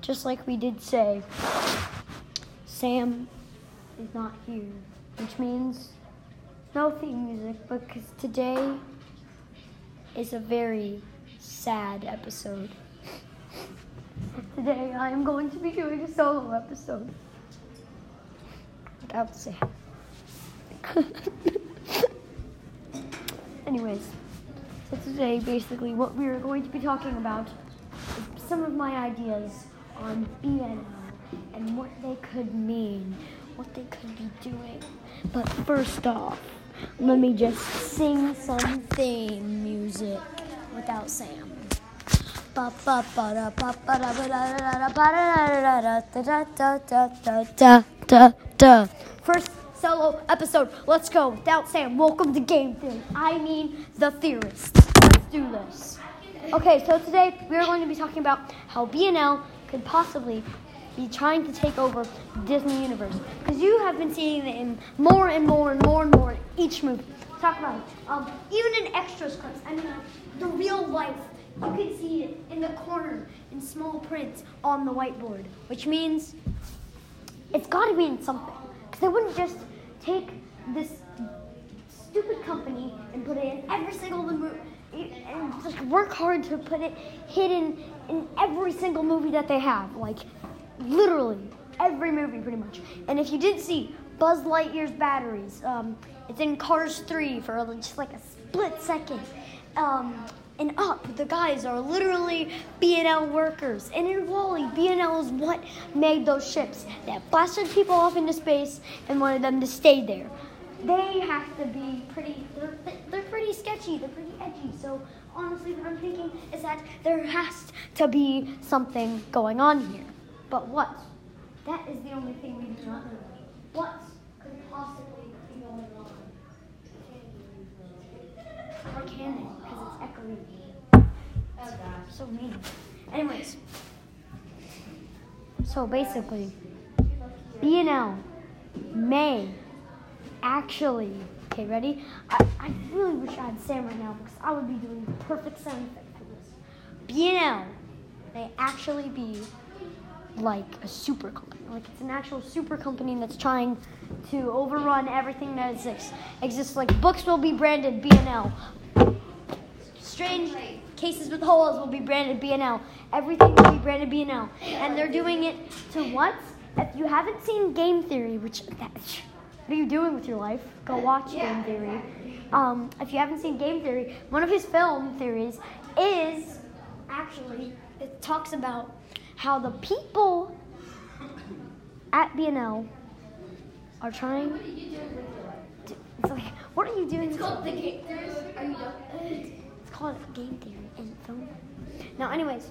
just like we did say, Sam is not here, which means no theme music, because today is a very sad episode. Today I am going to be doing a solo episode without Sam. Anyways, so today basically what we are going to be talking about is some of my ideas on BNL and what they could mean, what they could be doing. But first off, let me just sing some theme music without Sam. First solo episode, let's go, without Sam. Welcome to Game Theory. I mean, the theorist. Let's do this. Okay, so today we're going to be talking about how BNL could possibly be trying to take over the Disney universe, because you have been seeing it in more and more and more and more in each movie. Talk about it. Even in extras clips, I mean, the real life, you can see it in the corner in small prints on the whiteboard, which means it's got to mean something, because they wouldn't just take this stupid company and put it in every single movie and just work hard to put it hidden in every single movie that they have, like literally every movie pretty much. And if you did see Buzz Lightyear's batteries, it's in Cars 3 for just like a split second. And Up, the guys are literally BNL workers. And in WALL-E, BNL is what made those ships that blasted people off into space and wanted them to stay there. They have to be pretty, they're pretty sketchy, they're pretty edgy. So honestly, what I'm thinking is that there has to be something going on here. But what? That is the only thing we do not know. What could possibly be going on? Or can it? Because it's echoing. Oh God, so mean. Anyways, so basically, BNL may actually. Okay, ready? I really wish I had Sam right now, because I would be doing the perfect sound effect for this. BNL may actually be like a super company, like it's an actual super company that's trying to overrun everything that exists. Like books will be branded BNL, strange cases with holes will be branded BNL, everything will be branded BNL, and they're doing it to what? If you haven't seen Game Theory, what are you doing with your life? Go watch Game Theory. If you haven't seen Game Theory, one of his film theories is actually it talks about how the people at BNL are trying. What are you doing with your life? It's like, what are you doing? It's called the Game Theory. Are you done? It's called Game Theory and Film. Now, anyways,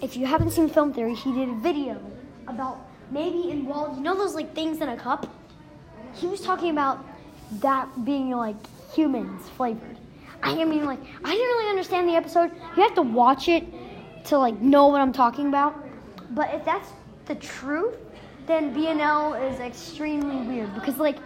if you haven't seen Film Theory, he did a video about maybe in WALL-E, you know those like things in a cup? He was talking about that being like humans flavored. I mean, like, I didn't really understand the episode. You have to watch it to like know what I'm talking about. But if that's the truth, then BNL is extremely weird, because like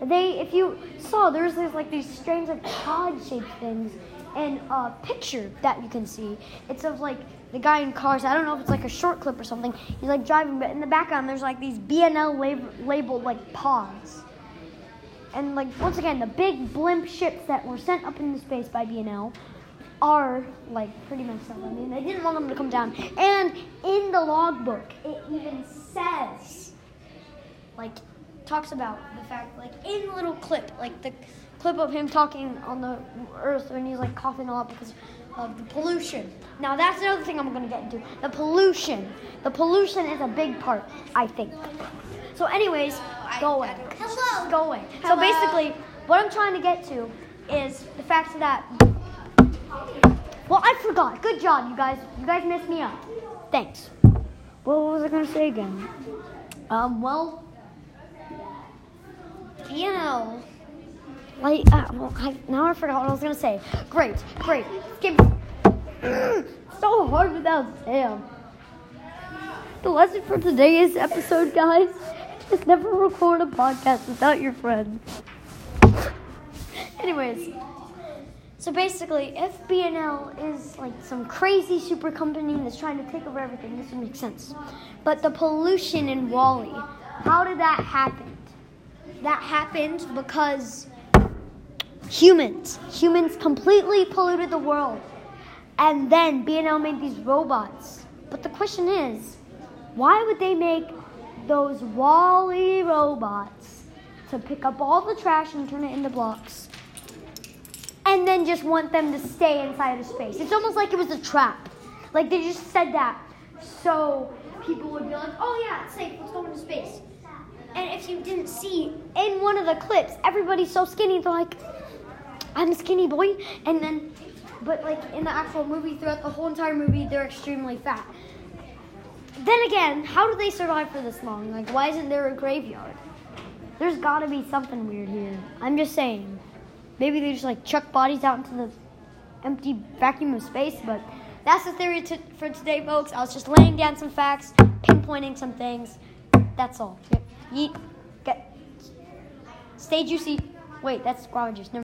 if you saw, there's this, like these strange like pod-shaped things and a picture that you can see. It's of like the guy in Cars. I don't know if it's like a short clip or something. He's like driving, but in the background there's like these BNL labeled like pods. And like once again, the big blimp ships that were sent up into space by BNL are like pretty messed up. I mean, they didn't want them to come down. And in the logbook, it even says, like, talks about the fact, like, in the little clip, like the clip of him talking on the Earth when he's like coughing a lot because of the pollution. Now that's another thing I'm gonna get into. The pollution is a big part, I think. So, anyways, go away. Hello. Go away. Hello. So basically, what I'm trying to get to is the fact that. Well, I forgot. Good job, you guys. You guys messed me up. Thanks. Well, what was I going to say again? BNL. Now I forgot what I was going to say. Great. Skip. So hard without Sam. The lesson for today's episode, guys, is never record a podcast without your friends. Anyways. So basically, if BNL is like some crazy super company that's trying to take over everything, this would make sense. But the pollution in WALL-E, how did that happen? That happened because humans completely polluted the world. And then BNL made these robots. But the question is, why would they make those WALL-E robots to pick up all the trash and turn it into blocks? And then just want them to stay inside of space. It's almost like it was a trap. Like they just said that so people would be like, oh yeah, it's safe, let's go into space. And if you didn't see, in one of the clips, everybody's so skinny, they're like, I'm a skinny boy. And then, but like in the actual movie, throughout the whole entire movie, they're extremely fat. Then again, how do they survive for this long? Like, why isn't there a graveyard? There's gotta be something weird here. I'm just saying. Maybe they just like chuck bodies out into the empty vacuum of space, but that's the theory for today, folks. I was just laying down some facts, pinpointing some things. That's all. Yeet. Stay juicy. Wait, that's guava juice. Never